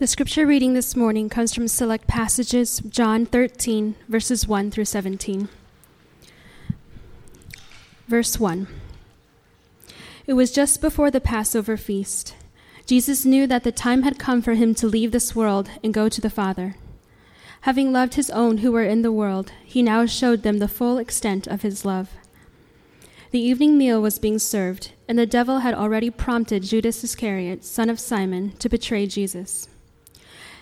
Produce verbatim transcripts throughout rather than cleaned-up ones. The scripture reading this morning comes from select passages, John thirteen, verses one through seventeen. Verse one. It was just before the Passover feast. Jesus knew that the time had come for him to leave this world and go to the Father. Having loved his own who were in the world, he now showed them the full extent of his love. The evening meal was being served, and the devil had already prompted Judas Iscariot, son of Simon, to betray Jesus.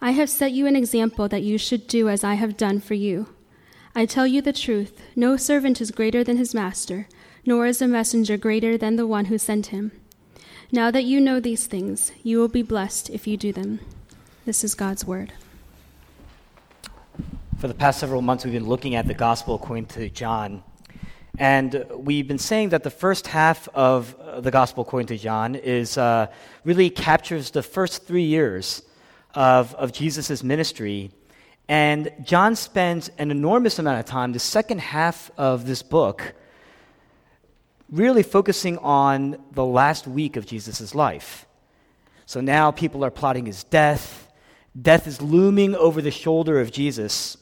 I have set you an example that you should do as I have done for you. I tell you the truth, no servant is greater than his master, nor is a messenger greater than the one who sent him. Now that you know these things, you will be blessed if you do them. This is God's word. For the past several months, we've been looking at the gospel according to John. And we've been saying that the first half of the gospel according to John is uh, really captures the first three years of, of Jesus' ministry. And John spends an enormous amount of time, the second half of this book, really focusing on the last week of Jesus' life. So now people are plotting his death. Death is looming over the shoulder of Jesus.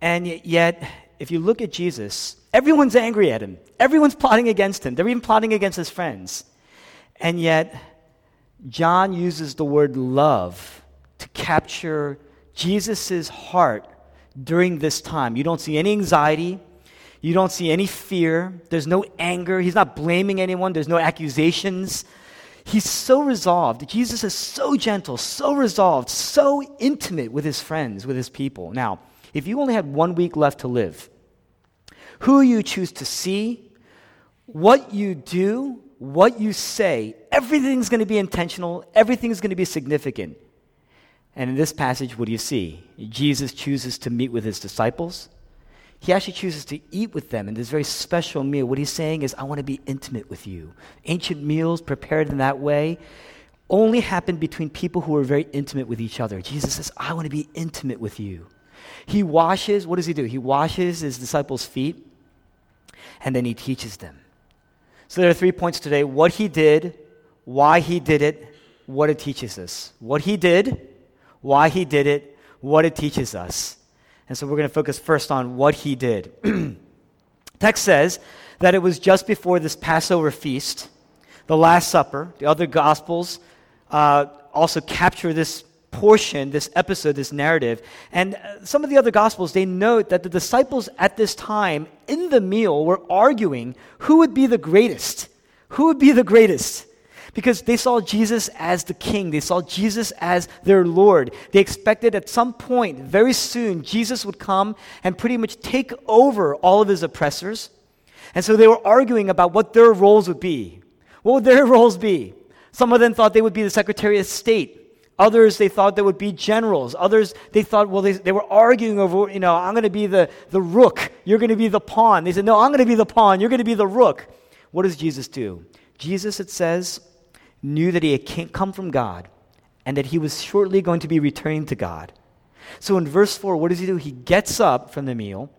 And yet, if you look at Jesus, everyone's angry at him. Everyone's plotting against him. They're even plotting against his friends. And yet, John uses the word love to capture Jesus' heart during this time. You don't see any anxiety. You don't see any fear. There's no anger. He's not blaming anyone. There's no accusations. He's so resolved. Jesus is so gentle, so resolved, so intimate with his friends, with his people. Now, if you only had one week left to live, who you choose to see, what you do, what you say, everything's going to be intentional. Everything's going to be significant. And in this passage, what do you see? Jesus chooses to meet with his disciples. He actually chooses to eat with them in this very special meal. What he's saying is, I want to be intimate with you. Ancient meals prepared in that way only happened between people who were very intimate with each other. Jesus says, I want to be intimate with you. He washes, what does he do? He washes his disciples' feet, and then he teaches them. So there are three points today: what he did, why he did it, what it teaches us. What he did, why he did it, what it teaches us. And so we're going to focus first on what he did. Text says that it was just before this Passover feast, the Last Supper. The other Gospels uh, also capture this portion, this episode, this narrative. And some of the other Gospels, they note that the disciples at this time in the meal were arguing who would be the greatest. Who would be the greatest? Because they saw Jesus as the king. They saw Jesus as their Lord. They expected at some point, very soon, Jesus would come and pretty much take over all of his oppressors. And so they were arguing about what their roles would be. What would their roles be? Some of them thought they would be the Secretary of State. Others, they thought they would be generals. Others, they thought, well, they, they were arguing over, you know, I'm going to be the, the rook. You're going to be the pawn. They said, no, I'm going to be the pawn. You're going to be the rook. What does Jesus do? Jesus, it says, knew that he had come from God and that he was shortly going to be returning to God. So in verse four, what does he do? He gets up from the meal,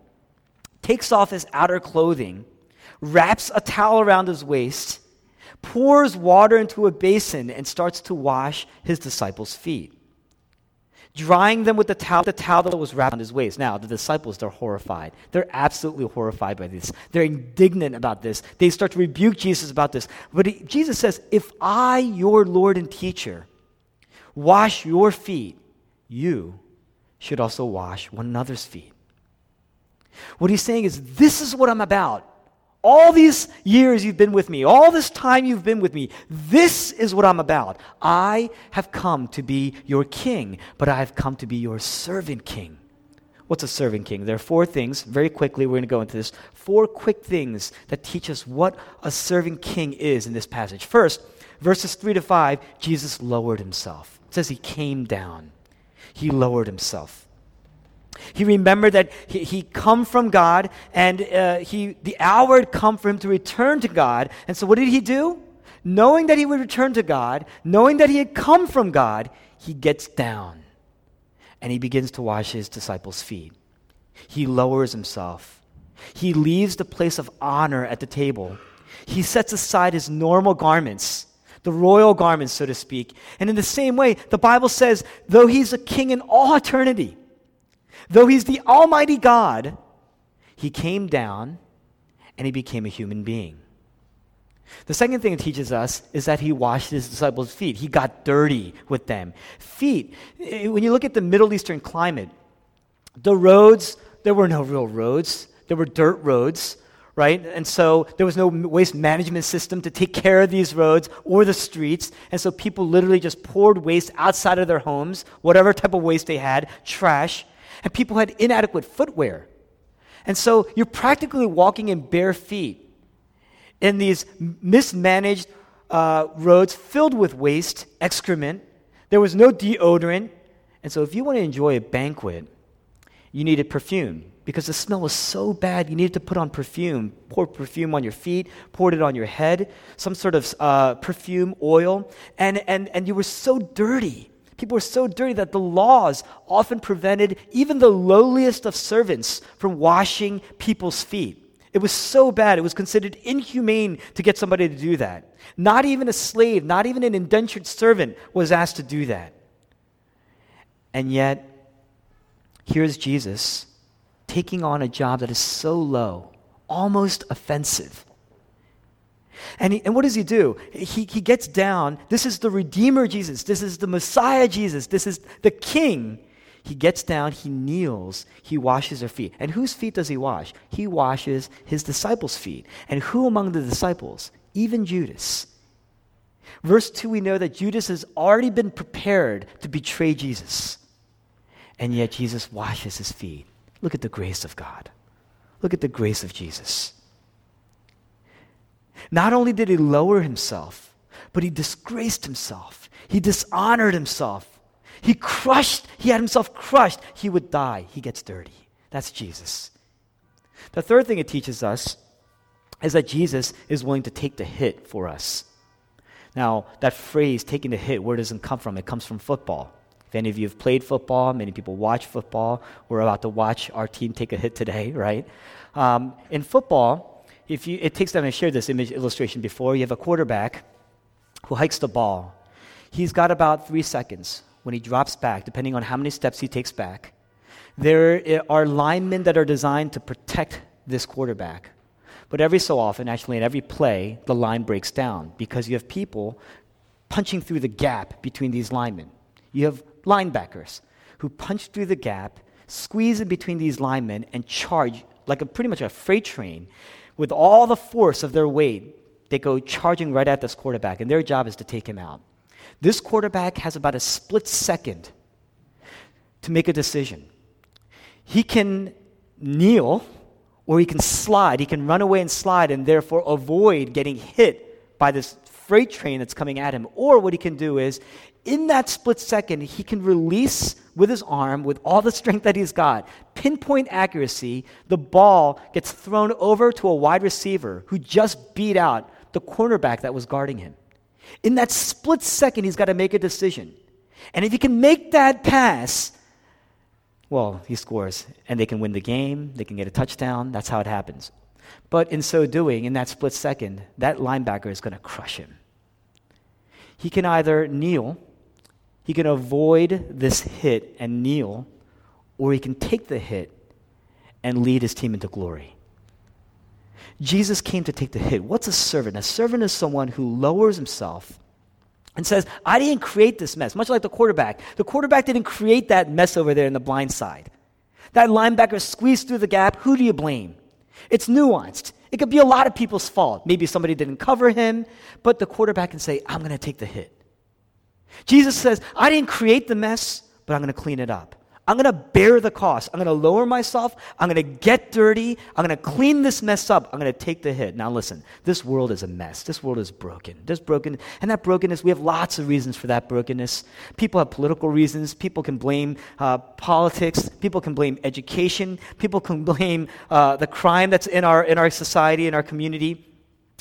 takes off his outer clothing, wraps a towel around his waist, pours water into a basin, and starts to wash his disciples' feet, drying them with the towel, the towel that was wrapped around his waist. Now, the disciples, they're horrified. They're absolutely horrified by this. They're indignant about this. They start to rebuke Jesus about this. But he, Jesus says, if I, your Lord and teacher, wash your feet, you should also wash one another's feet. What he's saying is, this is what I'm about. All these years you've been with me, all this time you've been with me, this is what I'm about. I have come to be your king, but I have come to be your servant king. What's a servant king? There are four things. Very quickly, we're going to go into this. Four quick things that teach us what a servant king is in this passage. First, verses three to five, Jesus lowered himself. It says he came down. He lowered himself. He remembered that he, he come from God, and uh, he the hour had come for him to return to God. And so what did he do? Knowing that he would return to God, knowing that he had come from God, he gets down and he begins to wash his disciples' feet. He lowers himself. He leaves the place of honor at the table. He sets aside his normal garments, the royal garments, so to speak. And in the same way, the Bible says, though he's a king in all eternity, though he's the Almighty God, he came down and he became a human being. The second thing it teaches us is that he washed his disciples' feet. He got dirty with them. Feet, when you look at the Middle Eastern climate, the roads, there were no real roads. There were dirt roads, right? And so there was no waste management system to take care of these roads or the streets. And so people literally just poured waste outside of their homes, whatever type of waste they had, trash. And people had inadequate footwear. And so you're practically walking in bare feet in these mismanaged uh, roads filled with waste, excrement. There was no deodorant. And so if you want to enjoy a banquet, you needed perfume because the smell was so bad you needed to put on perfume. Pour perfume on your feet, poured it on your head, some sort of uh, perfume, oil. And, and, and you were so dirty. People were so dirty that the laws often prevented even the lowliest of servants from washing people's feet. It was so bad. It was considered inhumane to get somebody to do that. Not even a slave, not even an indentured servant was asked to do that. And yet, here's Jesus taking on a job that is so low, almost offensive. And, he, and what does he do? He, he gets down. This is the Redeemer Jesus. This is the Messiah Jesus. This is the King. He gets down, he kneels, he washes their feet. And whose feet does he wash? He washes his disciples' feet. And who among the disciples? Even Judas. Verse two, we know that Judas has already been prepared to betray Jesus. And yet Jesus washes his feet. Look at the grace of God. Look at the grace of Jesus. Not only did he lower himself, but he disgraced himself. He dishonored himself. He crushed, he had himself crushed. He would die. He gets dirty. That's Jesus. The third thing it teaches us is that Jesus is willing to take the hit for us. Now, that phrase, taking the hit, where does it come from? It comes from football. If any of you have played football, many people watch football. We're about to watch our team take a hit today, right? Um, in football, if you, it takes time to share this image illustration before. You have a quarterback who hikes the ball. He's got about three seconds. When he drops back, depending on how many steps he takes back, there are linemen that are designed to protect this quarterback. But every so often, actually in every play, the line breaks down because you have people punching through the gap between these linemen. You have linebackers who punch through the gap, squeeze in between these linemen, and charge like a pretty much a freight train with all the force of their weight. They go charging right at this quarterback, and their job is to take him out. This quarterback has about a split second to make a decision. He can kneel or he can slide. He can run away and slide and therefore avoid getting hit by this freight train that's coming at him. Or what he can do is, in that split second, he can release with his arm, with all the strength that he's got, pinpoint accuracy. The ball gets thrown over to a wide receiver who just beat out the cornerback that was guarding him. In that split second, he's got to make a decision. And if he can make that pass, well, he scores. And they can win the game. They can get a touchdown. That's how it happens. But in so doing, in that split second, that linebacker is going to crush him. He can either kneel, he can avoid this hit and kneel, or he can take the hit and lead his team into glory. Jesus came to take the hit. What's a servant? A servant is someone who lowers himself and says, I didn't create this mess, much like the quarterback. The quarterback didn't create that mess over there in the blind side. That linebacker squeezed through the gap. Who do you blame? It's nuanced. It could be a lot of people's fault. Maybe somebody didn't cover him, but the quarterback can say, I'm going to take the hit. Jesus says, I didn't create the mess, but I'm going to clean it up. I'm going to bear the cost. I'm going to lower myself. I'm going to get dirty. I'm going to clean this mess up. I'm going to take the hit. Now listen, this world is a mess. This world is broken. There's broken. And that brokenness, we have lots of reasons for that brokenness. People have political reasons. People can blame uh, politics. People can blame education. People can blame uh, the crime that's in our in our society, in our community.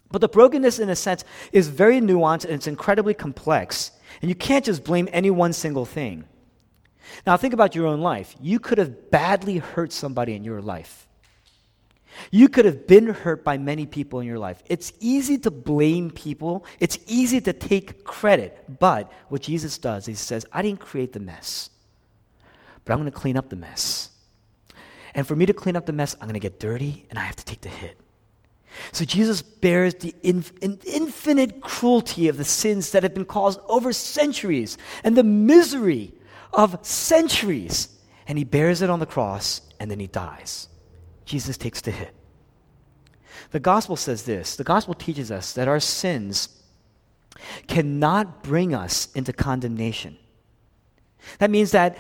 But the brokenness, in a sense, is very nuanced and it's incredibly complex. And you can't just blame any one single thing. Now think about your own life. You could have badly hurt somebody in your life. You could have been hurt by many people in your life. It's easy to blame people. It's easy to take credit. But what Jesus does is he says, I didn't create the mess, but I'm going to clean up the mess. And for me to clean up the mess, I'm going to get dirty and I have to take the hit. So Jesus bears the inf- infinite cruelty of the sins that have been caused over centuries and the misery of centuries, and he bears it on the cross, and then he dies. Jesus takes the hit. The gospel says this. The gospel teaches us that our sins cannot bring us into condemnation. That means that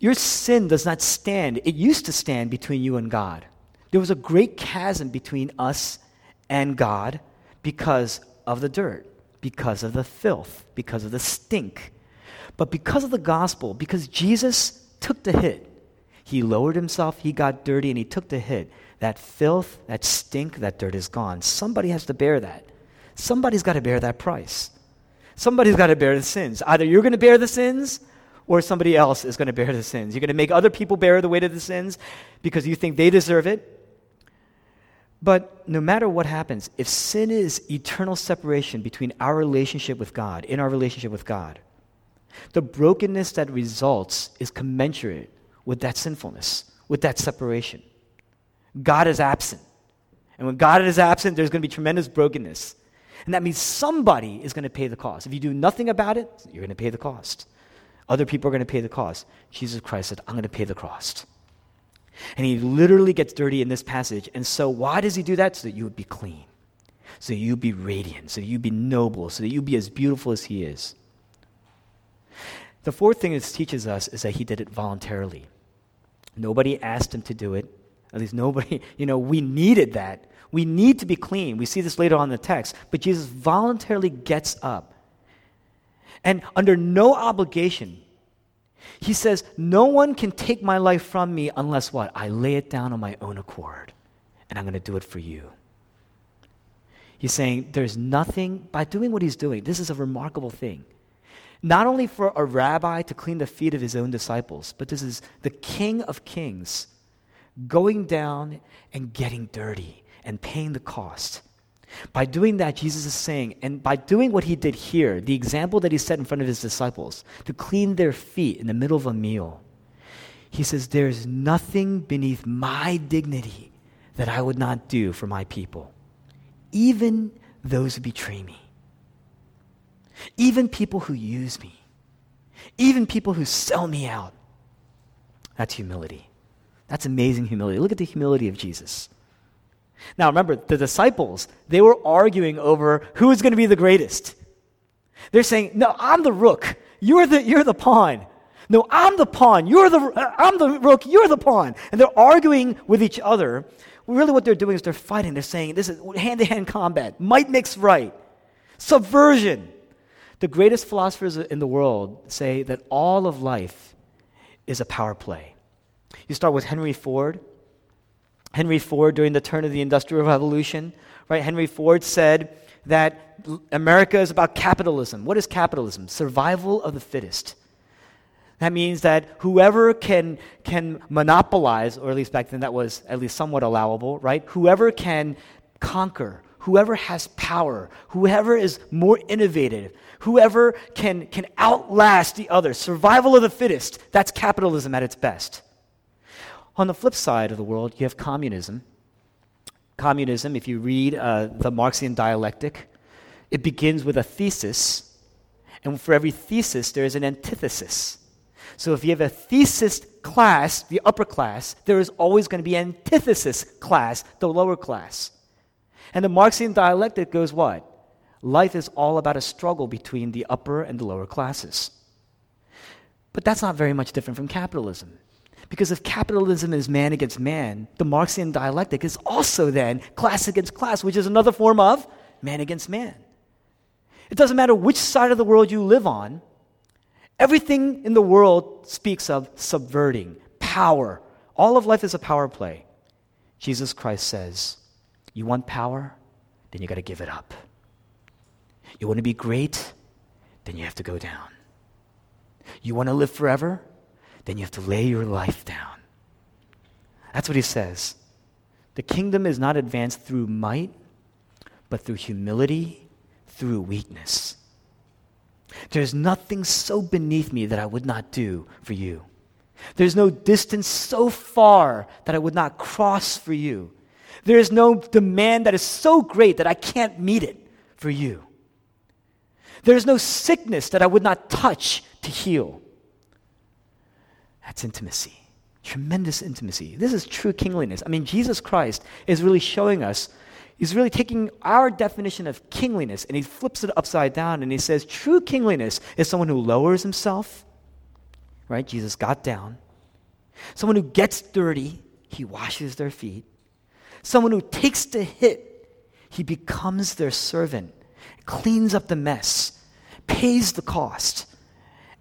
your sin does not stand. It used to stand between you and God. There was a great chasm between us and God because of the dirt, because of the filth, because of the stink. But because of the gospel, because Jesus took the hit, he lowered himself, he got dirty, and he took the hit. That filth, that stink, that dirt is gone. Somebody has to bear that. Somebody's got to bear that price. Somebody's got to bear the sins. Either you're going to bear the sins, or somebody else is going to bear the sins. You're going to make other people bear the weight of the sins because you think they deserve it. But no matter what happens, if sin is eternal separation between our relationship with God, in our relationship with God, the brokenness that results is commensurate with that sinfulness, with that separation. God is absent. And when God is absent, there's going to be tremendous brokenness. And that means somebody is going to pay the cost. If you do nothing about it, you're going to pay the cost. Other people are going to pay the cost. Jesus Christ said, I'm going to pay the cost. And he literally gets dirty in this passage. And so why does he do that? So that you would be clean, so that you would be radiant, so that you would be noble, so that you would be as beautiful as he is. The fourth thing this teaches us is that he did it voluntarily. Nobody asked him to do it. At least nobody, you know, we needed that. We need to be clean. We see this later on in the text. But Jesus voluntarily gets up. And under no obligation, he says, no one can take my life from me unless what? I lay it down on my own accord, and I'm going to do it for you. He's saying there's nothing, by doing what he's doing, this is a remarkable thing. Not only for a rabbi to clean the feet of his own disciples, but this is the King of Kings going down and getting dirty and paying the cost. By doing that, Jesus is saying, and by doing what he did here, the example that he set in front of his disciples, to clean their feet in the middle of a meal, he says, there's nothing beneath my dignity that I would not do for my people, even those who betray me, even people who use me, even people who sell me out. That's humility. That's amazing humility. Look at the humility of Jesus. Now remember, the disciples, they were arguing over who is going to be the greatest. They're saying, no, I'm the rook. You're the, you're the pawn. No, I'm the pawn. You're the, I'm the rook. You're the pawn. And they're arguing with each other. Really what they're doing is they're fighting. They're saying this is hand-to-hand combat. Might makes right. Subversion. The greatest philosophers in the world say that all of life is a power play. You start with Henry Ford. Henry Ford, during the turn of the Industrial Revolution, right? Henry Ford said that America is about capitalism. What is capitalism? Survival of the fittest. That means that whoever can can monopolize, or at least back then that was at least somewhat allowable, right? Whoever can conquer, whoever has power, whoever is more innovative, whoever can can outlast the other. Survival of the fittest. That's capitalism at its best. On the flip side of the world, you have communism. Communism, if you read uh, the Marxian dialectic, it begins with a thesis, and for every thesis, there is an antithesis. So if you have a thesis class, the upper class, there is always going to be an antithesis class, the lower class. And the Marxian dialectic goes what? Life is all about a struggle between the upper and the lower classes. But that's not very much different from capitalism. Because if capitalism is man against man, the Marxian dialectic is also then class against class, which is another form of man against man. It doesn't matter which side of the world you live on. Everything in the world speaks of subverting, power. All of life is a power play. Jesus Christ says, you want power? Then you got to give it up. You want to be great? Then you have to go down. You want to live forever? Then you have to lay your life down. That's what he says. The kingdom is not advanced through might, but through humility, through weakness. There's nothing so beneath me that I would not do for you. There's no distance so far that I would not cross for you. There is no demand that is so great that I can't meet it for you. There is no sickness that I would not touch to heal. That's intimacy, tremendous intimacy. This is true kingliness. I mean, Jesus Christ is really showing us, he's really taking our definition of kingliness and he flips it upside down and he says true kingliness is someone who lowers himself, right? Jesus got down. Someone who gets dirty, he washes their feet. Someone who takes the hit, he becomes their servant, cleans up the mess, pays the cost,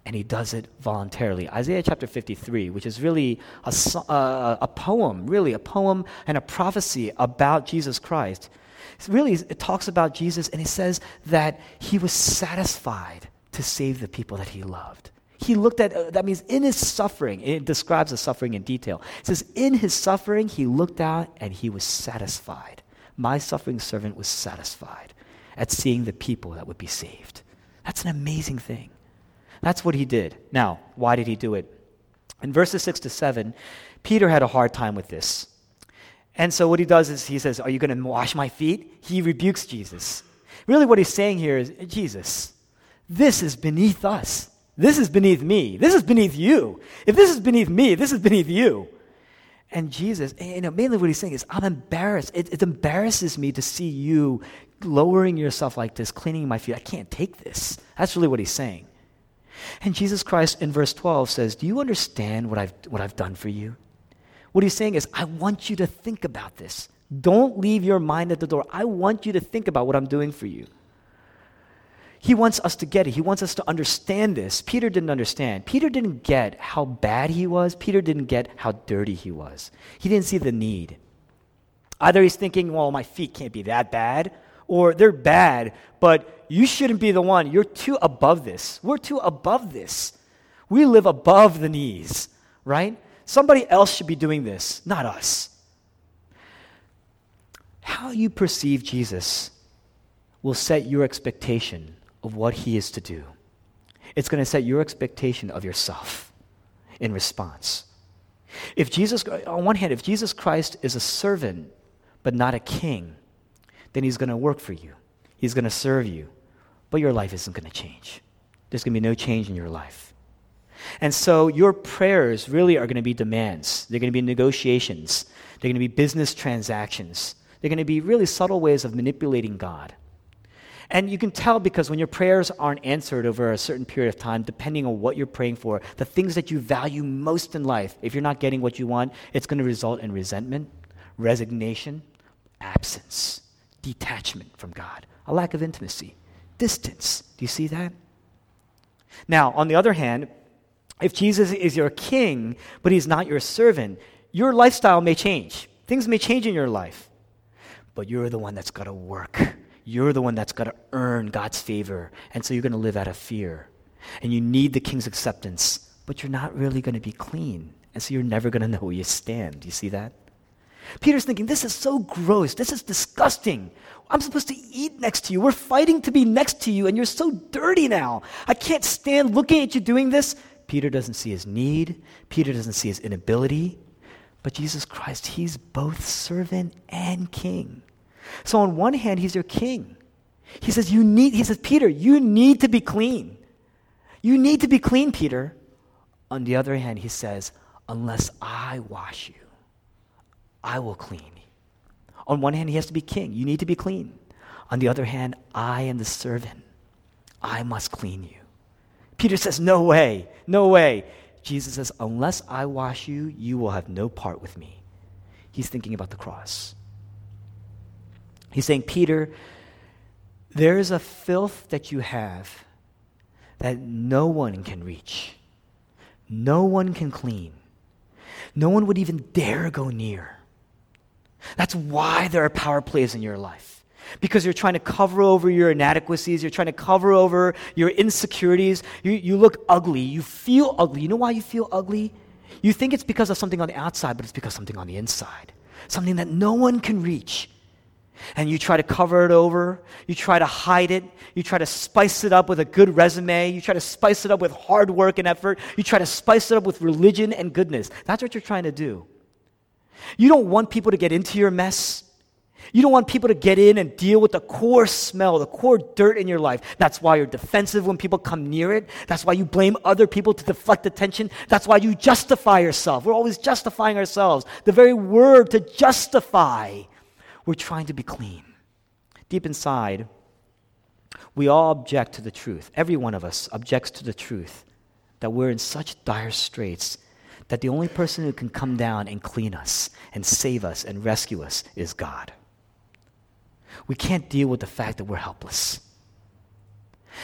and he does it voluntarily. Isaiah chapter fifty-three, which is really a, uh, a poem, really a poem and a prophecy about Jesus Christ. It's really, it talks about Jesus, and it says that he was satisfied to save the people that he loved. He looked at, uh, that means in his suffering, it describes the suffering in detail. It says, in his suffering, he looked out and he was satisfied. My suffering servant was satisfied at seeing the people that would be saved. That's an amazing thing. That's what he did. Now, why did he do it? In verses six to seven, Peter had a hard time with this. And so what he does is he says, are you going to wash my feet? He rebukes Jesus. Really what he's saying here is, Jesus, this is beneath us. This is beneath me. This is beneath you. If this is beneath me, this is beneath you. And Jesus, you know, mainly what he's saying is, I'm embarrassed. It, it embarrasses me to see you lowering yourself like this, cleaning my feet. I can't take this. That's really what he's saying. And Jesus Christ in verse twelve says, do you understand what I've what I've done for you? What he's saying is, I want you to think about this. Don't leave your mind at the door. I want you to think about what I'm doing for you. He wants us to get it. He wants us to understand this. Peter didn't understand. Peter didn't get how bad he was. Peter didn't get how dirty he was. He didn't see the need. Either he's thinking, well, my feet can't be that bad, or they're bad, but you shouldn't be the one. You're too above this. We're too above this. We live above the knees, right? Somebody else should be doing this, not us. How you perceive Jesus will set your expectation of what he is to do. It's going to set your expectation of yourself in response. If Jesus, on one hand, if Jesus Christ is a servant but not a king, then he's going to work for you. He's going to serve you. But your life isn't going to change. There's going to be no change in your life. And so your prayers really are going to be demands. They're going to be negotiations. They're going to be business transactions. They're going to be really subtle ways of manipulating God. And you can tell because when your prayers aren't answered over a certain period of time, depending on what you're praying for, the things that you value most in life, if you're not getting what you want, it's going to result in resentment, resignation, absence, detachment from God, a lack of intimacy, distance. Do you see that? Now, on the other hand, if Jesus is your king, but he's not your servant, your lifestyle may change. Things may change in your life, but you're the one that's got to work. You're the one that's got to earn God's favor, and so you're going to live out of fear. And you need the king's acceptance, but you're not really going to be clean, and so you're never going to know where you stand. Do you see that? Peter's thinking, this is so gross. This is disgusting. I'm supposed to eat next to you. We're fighting to be next to you, and you're so dirty now. I can't stand looking at you doing this. Peter doesn't see his need. Peter doesn't see his inability. But Jesus Christ, he's both servant and king. So on one hand, he's your king. He says, you need, he says, Peter, you need to be clean. You need to be clean, Peter. On the other hand, he says, unless I wash you, I will clean you. On one hand, he has to be king. You need to be clean. On the other hand, I am the servant. I must clean you. Peter says, no way, no way. Jesus says, unless I wash you, you will have no part with me. He's thinking about the cross. He's saying, Peter, there is a filth that you have that no one can reach. No one can clean. No one would even dare go near. That's why there are power plays in your life. Because you're trying to cover over your inadequacies. You're trying to cover over your insecurities. You, you look ugly. You feel ugly. You know why you feel ugly? You think it's because of something on the outside, but it's because of something on the inside. Something that no one can reach. And you try to cover it over. You try to hide it. You try to spice it up with a good resume. You try to spice it up with hard work and effort. You try to spice it up with religion and goodness. That's what you're trying to do. You don't want people to get into your mess. You don't want people to get in and deal with the core smell, the core dirt in your life. That's why you're defensive when people come near it. That's why you blame other people to deflect attention. That's why you justify yourself. We're always justifying ourselves. The very word to justify. We're trying to be clean. Deep inside, we all object to the truth. Every one of us objects to the truth that we're in such dire straits that the only person who can come down and clean us and save us and rescue us is God. We can't deal with the fact that we're helpless.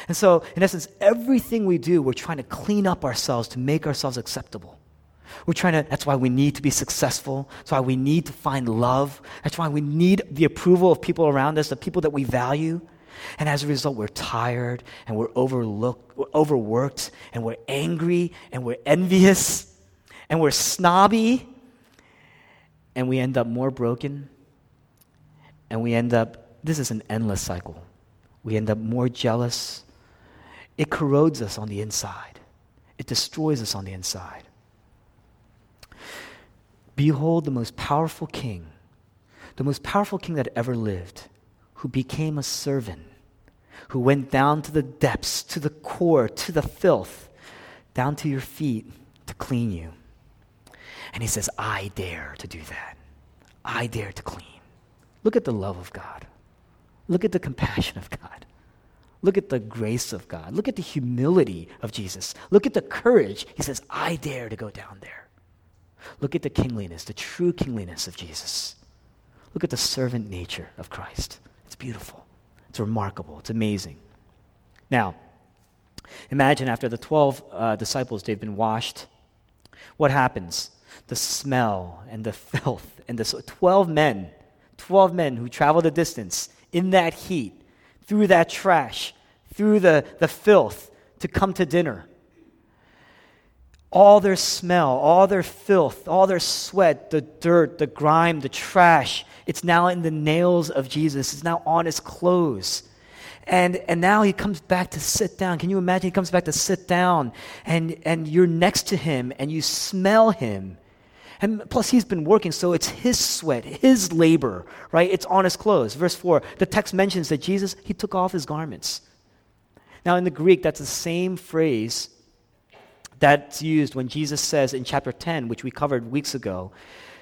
And so, in essence, everything we do, we're trying to clean up ourselves to make ourselves acceptable. We're trying to, that's why we need to be successful. That's why we need to find love. That's why we need the approval of people around us, the people that we value. And as a result, we're tired and we're overlooked, we're overworked, and we're angry and we're envious and we're snobby, and we end up more broken, and we end up, this is an endless cycle. We end up more jealous. It corrodes us on the inside. It destroys us on the inside. Behold the most powerful king, the most powerful king that ever lived, who became a servant, who went down to the depths, to the core, to the filth, down to your feet to clean you. And he says, I dare to do that. I dare to clean. Look at the love of God. Look at the compassion of God. Look at the grace of God. Look at the humility of Jesus. Look at the courage. He says, I dare to go down there. Look at the kingliness, the true kingliness of Jesus. Look at the servant nature of Christ. It's beautiful. It's remarkable. It's amazing. Now, imagine after the twelve uh, disciples, they've been washed. What happens? The smell and the filth and the twelve men, twelve men who traveled a distance in that heat, through that trash, through the, the filth to come to dinner. All their smell, all their filth, all their sweat, the dirt, the grime, the trash, it's now in the nails of Jesus. It's now on his clothes. And and now he comes back to sit down. Can you imagine? He comes back to sit down, and, and you're next to him, and you smell him. And plus, he's been working, so it's his sweat, his labor, right? It's on his clothes. Verse four, the text mentions that Jesus, he took off his garments. Now, in the Greek, that's the same phrase that's used when Jesus says in chapter ten, which we covered weeks ago,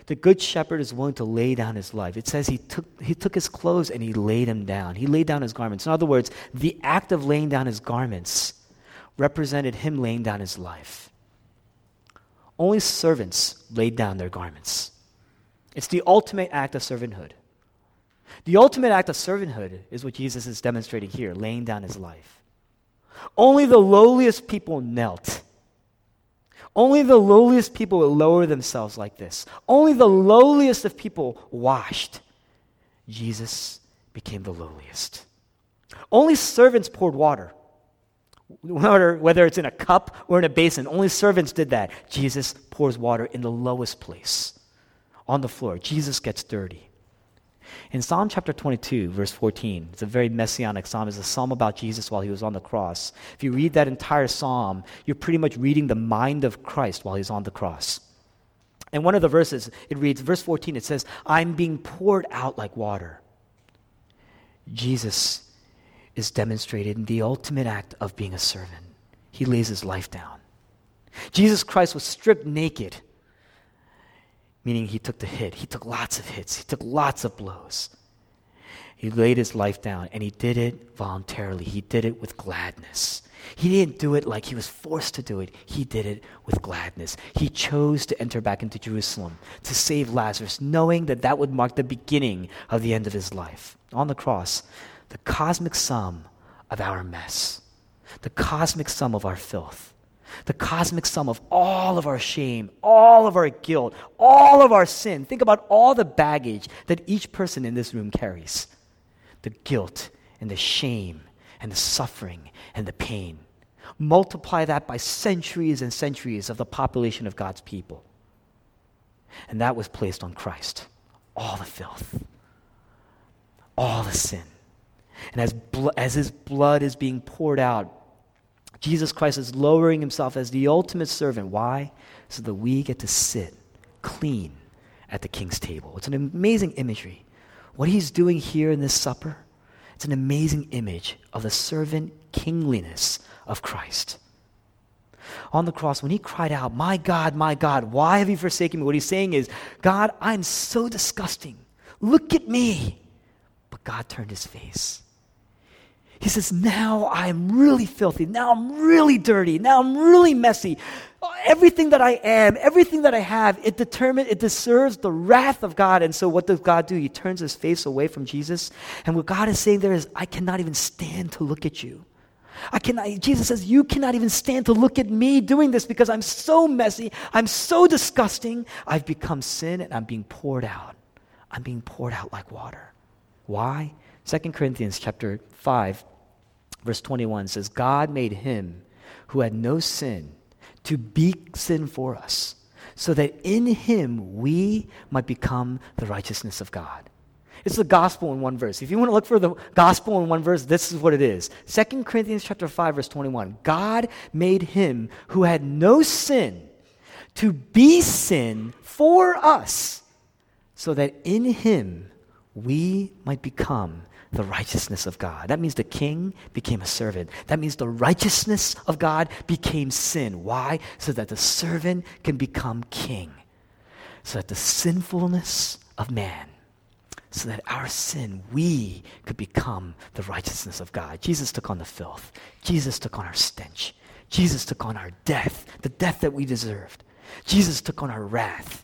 the good shepherd is willing to lay down his life. It says he took he took his clothes and he laid him down. He laid down his garments. In other words, the act of laying down his garments represented him laying down his life. Only servants laid down their garments. It's the ultimate act of servanthood. The ultimate act of servanthood is what Jesus is demonstrating here, laying down his life. Only the lowliest people knelt. Only the lowliest people will lower themselves like this. Only the lowliest of people washed. Jesus became the lowliest. Only servants poured water, whether it's in a cup or in a basin. Only servants did that. Jesus pours water in the lowest place, on the floor. Jesus gets dirty. In Psalm chapter twenty-two, verse fourteen, it's a very messianic psalm. It's a psalm about Jesus while he was on the cross. If you read that entire psalm, you're pretty much reading the mind of Christ while he's on the cross. And one of the verses, it reads, verse fourteen, it says, I'm being poured out like water. Jesus is demonstrated in the ultimate act of being a servant. He lays his life down. Jesus Christ was stripped naked, meaning he took the hit. He took lots of hits. He took lots of blows. He laid his life down, and he did it voluntarily. He did it with gladness. He didn't do it like he was forced to do it. He did it with gladness. He chose to enter back into Jerusalem to save Lazarus, knowing that that would mark the beginning of the end of his life. On the cross, the cosmic sum of our mess, the cosmic sum of our filth, the cosmic sum of all of our shame, all of our guilt, all of our sin. Think about all the baggage that each person in this room carries. The guilt and the shame and the suffering and the pain. Multiply that by centuries and centuries of the population of God's people. And that was placed on Christ. All the filth, all the sin. And as bl- as his blood is being poured out, Jesus Christ is lowering himself as the ultimate servant. Why? So that we get to sit clean at the king's table. It's an amazing imagery. What he's doing here in this supper, it's an amazing image of the servant kingliness of Christ. On the cross, when he cried out, "My God, my God, why have you forsaken me?" What he's saying is, "God, I'm so disgusting. Look at me." But God turned his face. He says, now I'm really filthy. Now I'm really dirty. Now I'm really messy. Everything that I am, everything that I have, it determines, it deserves the wrath of God. And so what does God do? He turns his face away from Jesus. And what God is saying there is, I cannot even stand to look at you. I cannot, Jesus says, you cannot even stand to look at me doing this because I'm so messy. I'm so disgusting. I've become sin and I'm being poured out. I'm being poured out like water. Why? Second Corinthians chapter five, verse twenty-one says, God made him who had no sin to be sin for us, so that in him we might become the righteousness of God. It's the gospel in one verse. If you want to look for the gospel in one verse, this is what it is. Second Corinthians chapter five, verse twenty-one. God made him who had no sin to be sin for us, so that in him we might become the righteousness of God. That means the king became a servant. That means the righteousness of God became sin. Why? So that the servant can become king. So that the sinfulness of man, so that our sin, we could become the righteousness of God. Jesus took on the filth. Jesus took on our stench. Jesus took on our death, the death that we deserved. Jesus took on our wrath,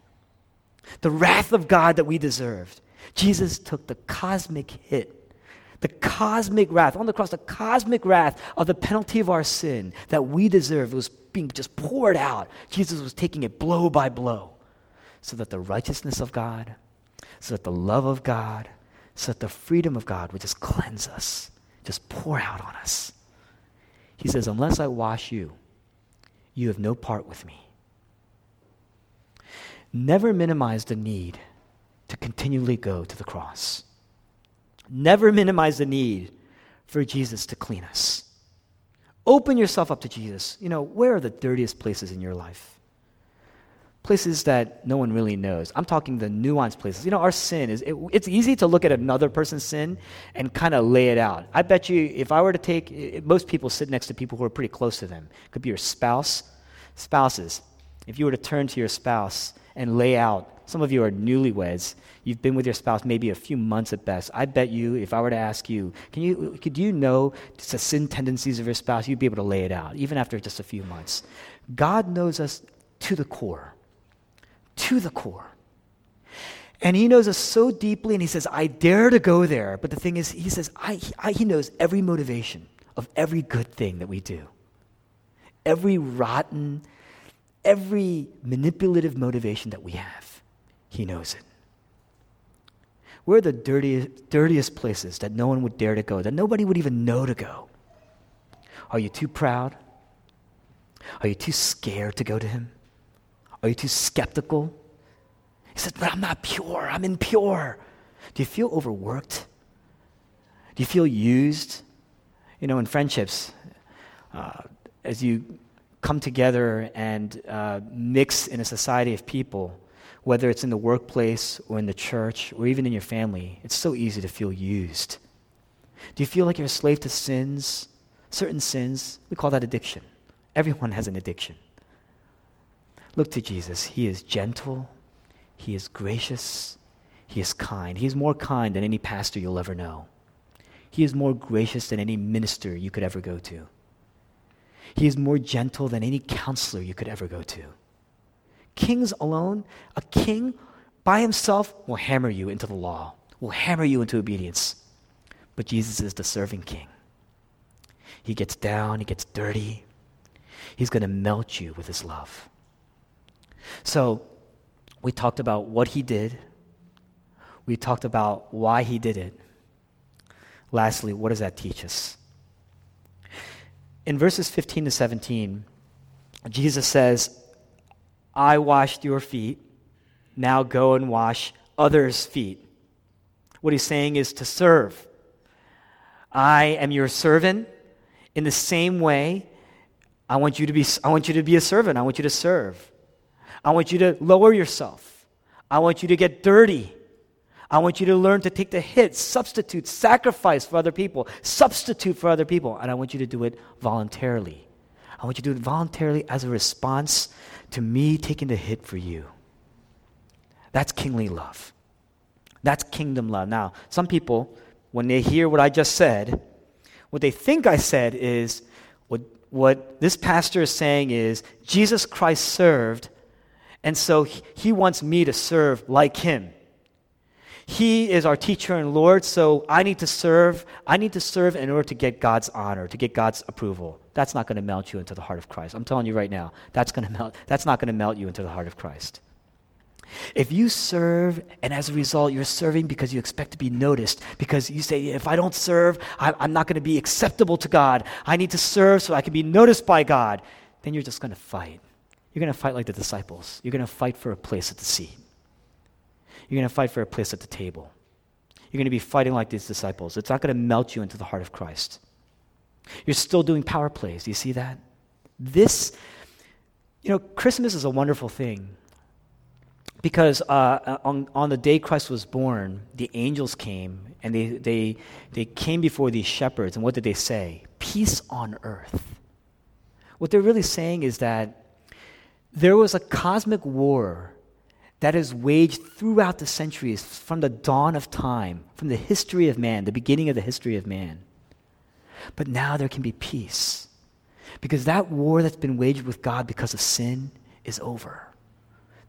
the wrath of God that we deserved. Jesus took the cosmic hit, the cosmic wrath, on the cross, the cosmic wrath of the penalty of our sin that we deserved was being just poured out. Jesus was taking it blow by blow so that the righteousness of God, so that the love of God, so that the freedom of God would just cleanse us, just pour out on us. He says, unless I wash you, you have no part with me. Never minimize the need to continually go to the cross. Never minimize the need for Jesus to clean us. Open yourself up to Jesus. You know, where are the dirtiest places in your life? Places that no one really knows. I'm talking the nuanced places. You know, our sin is, it, it's easy to look at another person's sin and kind of lay it out. I bet you if I were to take, it, most people sit next to people who are pretty close to them. It could be your spouse. Spouses, if you were to turn to your spouse and lay out, some of you are newlyweds. You've been with your spouse maybe a few months at best. I bet you, if I were to ask you, can you, could you know just the sin tendencies of your spouse? You'd be able to lay it out, even after just a few months. God knows us to the core, to the core. And he knows us so deeply, and he says, I dare to go there. But the thing is, he says, I, I, he knows every motivation of every good thing that we do, every rotten, every manipulative motivation that we have. He knows it. Where are the dirtiest, dirtiest places that no one would dare to go, that nobody would even know to go? Are you too proud? Are you too scared to go to him? Are you too skeptical? He says, but I'm not pure. I'm impure. Do you feel overworked? Do you feel used? You know, in friendships, uh, as you come together and uh, mix in a society of people, whether it's in the workplace or in the church or even in your family, it's so easy to feel used. Do you feel like you're a slave to sins, certain sins? We call that addiction. Everyone has an addiction. Look to Jesus. He is gentle. He is gracious. He is kind. He is more kind than any pastor you'll ever know. He is more gracious than any minister you could ever go to. He is more gentle than any counselor you could ever go to. Kings alone, a king by himself will hammer you into the law, will hammer you into obedience. But Jesus is the serving king. He gets down, he gets dirty. He's going to melt you with his love. So we talked about what he did. We talked about why he did it. Lastly, what does that teach us? In verses fifteen to seventeen, Jesus says, I washed your feet, now go and wash others' feet. What he's saying is to serve. I am your servant. In the same way, I want you to be, I want you to be a servant. I want you to serve. I want you to lower yourself. I want you to get dirty. I want you to learn to take the hits, substitute, sacrifice for other people, substitute for other people, and I want you to do it voluntarily. I want you to do it voluntarily as a response to me taking the hit for you. That's kingly love. That's kingdom love. Now, some people, when they hear what I just said, what they think I said is, what, what this pastor is saying is, Jesus Christ served, and so he, he wants me to serve like him. He is our teacher and Lord, so I need to serve. I need to serve in order to get God's honor, to get God's approval. That's not going to melt you into the heart of Christ. I'm telling you right now, that's going to melt. That's not going to melt you into the heart of Christ. If you serve, and as a result, you're serving because you expect to be noticed, because you say, if I don't serve, I, I'm not going to be acceptable to God. I need to serve so I can be noticed by God. Then you're just going to fight. You're going to fight like the disciples. You're going to fight for a place at the seat. You're going to fight for a place at the table. You're going to be fighting like these disciples. It's not going to melt you into the heart of Christ. You're still doing power plays. Do you see that? This, you know, Christmas is a wonderful thing because uh, on, on the day Christ was born, the angels came and they, they, they came before these shepherds. And what did they say? Peace on earth. What they're really saying is that there was a cosmic war that is waged throughout the centuries, from the dawn of time, from the history of man, the beginning of the history of man. But now there can be peace, because that war that's been waged with God because of sin is over.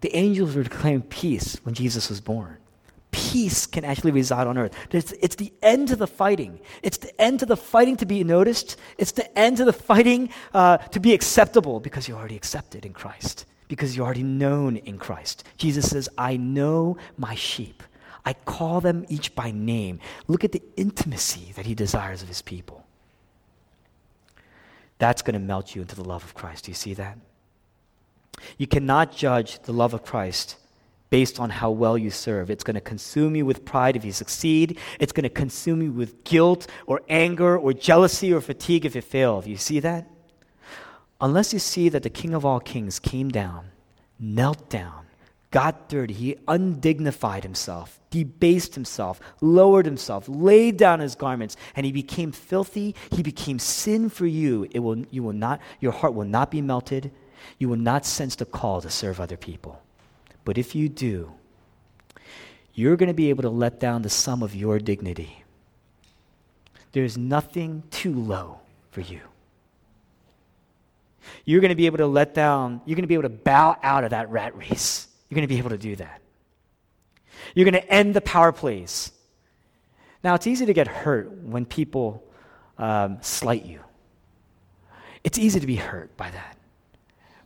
The angels were declaring peace when Jesus was born. Peace can actually reside on earth. It's, it's the end to the fighting. It's the end to the fighting to be noticed. It's the end to the fighting uh, to be acceptable, because you're already accepted in Christ. Because you're already known in Christ. Jesus says, I know my sheep. I call them each by name. Look at the intimacy that he desires of his people. That's going to melt you into the love of Christ. Do you see that? You cannot judge the love of Christ based on how well you serve. It's going to consume you with pride if you succeed. It's going to consume you with guilt or anger or jealousy or fatigue if you fail. Do you see that? Unless you see that the King of all kings came down, knelt down, got dirty, he undignified himself, debased himself, lowered himself, laid down his garments, and he became filthy, he became sin for you, it will, you will not, your heart will not be melted, you will not sense the call to serve other people. But if you do, you're going to be able to let down the sum of your dignity. There's nothing too low for you. You're going to be able to let down, you're going to be able to bow out of that rat race. You're going to be able to do that. You're going to end the power plays. Now, it's easy to get hurt when people um, slight you. It's easy to be hurt by that.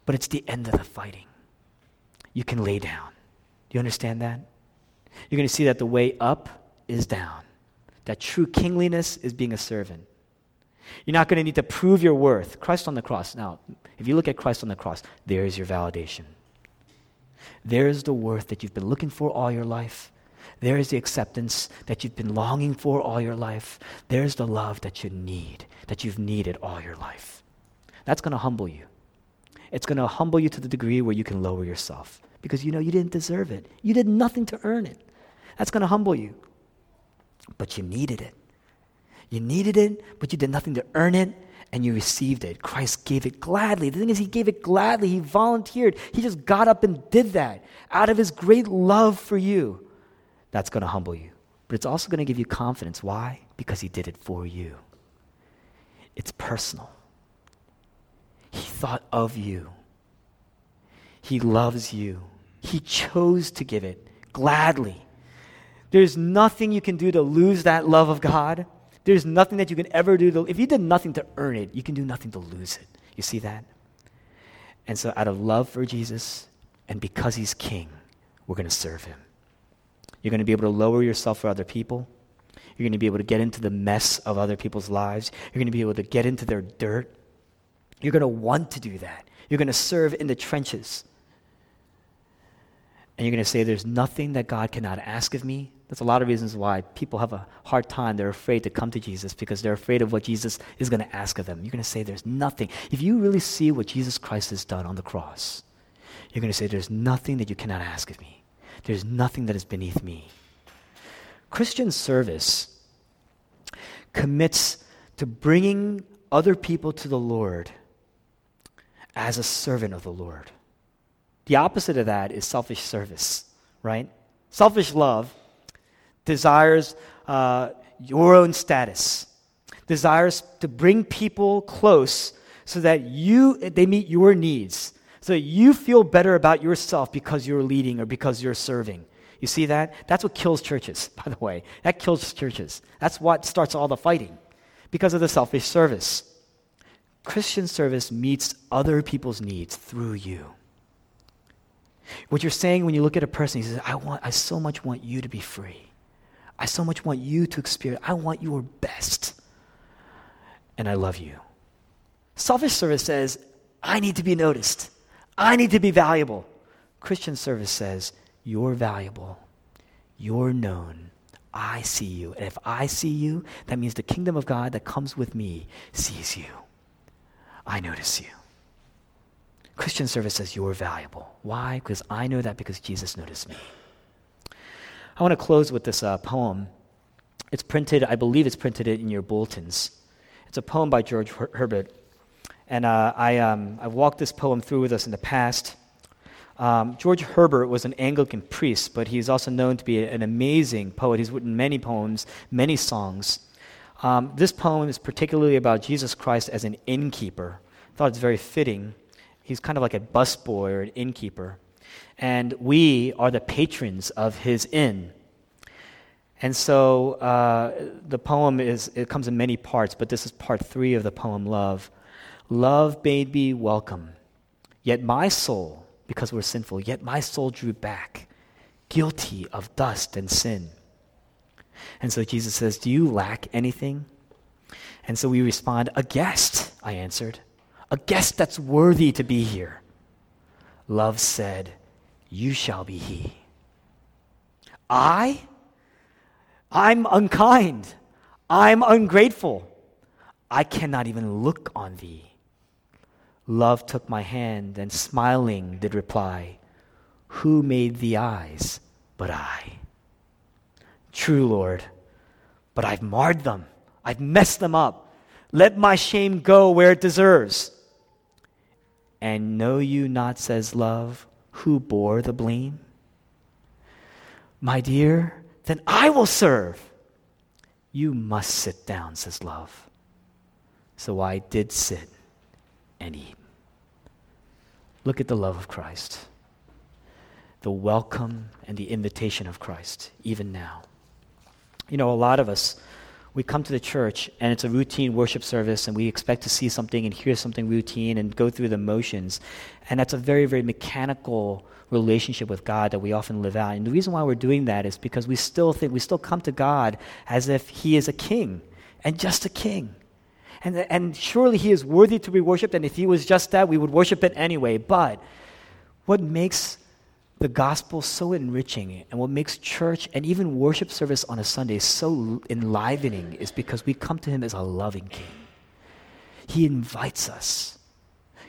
But it's the end of the fighting. You can lay down. Do you understand that? You're going to see that the way up is down. That true kingliness is being a servant. You're not going to need to prove your worth. Christ on the cross. Now, if you look at Christ on the cross, there is your validation. There is the worth that you've been looking for all your life. There is the acceptance that you've been longing for all your life. There is the love that you need, that you've needed all your life. That's going to humble you. It's going to humble you to the degree where you can lower yourself, because you know you didn't deserve it. You did nothing to earn it. That's going to humble you. But you needed it. You needed it, but you did nothing to earn it, and you received it. Christ gave it gladly. The thing is, he gave it gladly. He volunteered. He just got up and did that out of his great love for you. that's going to humble you. But it's also going to give you confidence. Why? Because he did it for you. It's personal. He thought of you. He loves you. He chose to give it gladly. There's nothing you can do to lose that love of God. There's nothing that you can ever do. To, if you did nothing to earn it, you can do nothing to lose it. You see that? And so out of love for Jesus and because he's king, we're going to serve him. You're going to be able to lower yourself for other people. You're going to be able to get into the mess of other people's lives. You're going to be able to get into their dirt. You're going to want to do that. You're going to serve in the trenches. And you're going to say, there's nothing that God cannot ask of me. That's a lot of reasons why people have a hard time. They're afraid to come to Jesus because they're afraid of what Jesus is going to ask of them. You're going to say, there's nothing. If you really see what Jesus Christ has done on the cross, you're going to say, there's nothing that you cannot ask of me. There's nothing that is beneath me. Christian service commits to bringing other people to the Lord as a servant of the Lord. The opposite of that is selfish service, right? Selfish love desires uh, your own status, desires to bring people close so that you they meet your needs, so that you feel better about yourself because you're leading or because you're serving. You see that? That's what kills churches, by the way. That kills churches. That's what starts all the fighting because of the selfish service. Christian service meets other people's needs through you. What you're saying when you look at a person, he says, I want, I so much want you to be free. I so much want you to experience, I want your best. And I love you. Selfish service says, I need to be noticed. I need to be valuable. Christian service says, you're valuable. You're known. I see you. And if I see you, that means the kingdom of God that comes with me sees you. I notice you. Christian service says you're valuable. Why? Because I know that because Jesus noticed me. I want to close with this uh, poem. It's printed, I believe it's printed in your bulletins. It's a poem by George Her- Herbert. And uh, I, um, I've walked this poem through with us in the past. Um, George Herbert was an Anglican priest, but he's also known to be an amazing poet. He's written many poems, many songs. Um, this poem is particularly about Jesus Christ as an innkeeper. I thought it's very fitting. He's kind of like a busboy or an innkeeper. And we are the patrons of his inn. And so uh, the poem is, it comes in many parts, but this is part three of the poem, Love. Love bade me welcome, yet my soul, because we're sinful, yet my soul drew back, guilty of dust and sin. And so Jesus says, do you lack anything? And so we respond, a guest, I answered. A guest that's worthy to be here. Love said, you shall be he. I? I'm unkind. I'm ungrateful. I cannot even look on thee. Love took my hand and smiling did reply, who made the eyes but I? True, Lord, but I've marred them. I've messed them up. Let my shame go where it deserves. And know you not, says love, who bore the blame? My dear, then I will serve. You must sit down, says love. So I did sit and eat. Look at the love of Christ, the welcome and the invitation of Christ, even now. You know, a lot of us, we come to the church, and it's a routine worship service, and we expect to see something and hear something routine and go through the motions. And that's a very, very mechanical relationship with God that we often live out. And the reason why we're doing that is because we still think, we still come to God as if he is a king, and just a king. And, and surely he is worthy to be worshipped, and if he was just that, we would worship it anyway. But what makes the gospel so enriching and what makes church and even worship service on a Sunday so enlivening is because we come to him as a loving king. He invites us.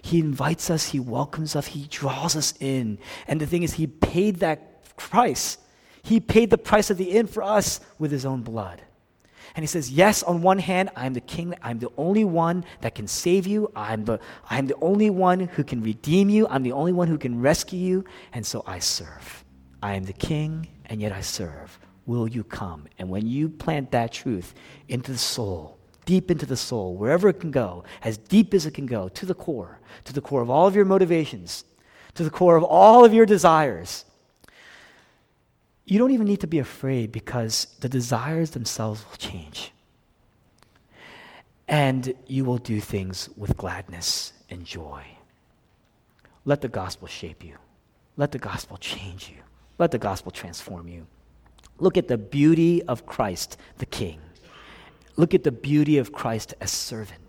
He invites us. He welcomes us. He draws us in. And the thing is, he paid that price. He paid the price of the inn for us with his own blood. And he says, yes, on one hand, I'm the king. I'm the only one that can save you. I'm the, I'm the only one who can redeem you. I'm the only one who can rescue you. And so I serve. I am the king, and yet I serve. will you come? And when you plant that truth into the soul, deep into the soul, wherever it can go, as deep as it can go, to the core, to the core of all of your motivations, to the core of all of your desires, you don't even need to be afraid, because the desires themselves will change. And you will do things with gladness and joy. Let the gospel shape you. Let the gospel change you. Let the gospel transform you. Look at the beauty of Christ, the King. Look at the beauty of Christ as servant.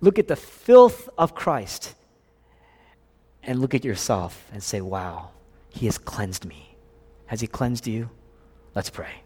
Look at the filth of Christ. And look at yourself and say, wow, he has cleansed me. Has he cleansed you? Let's pray.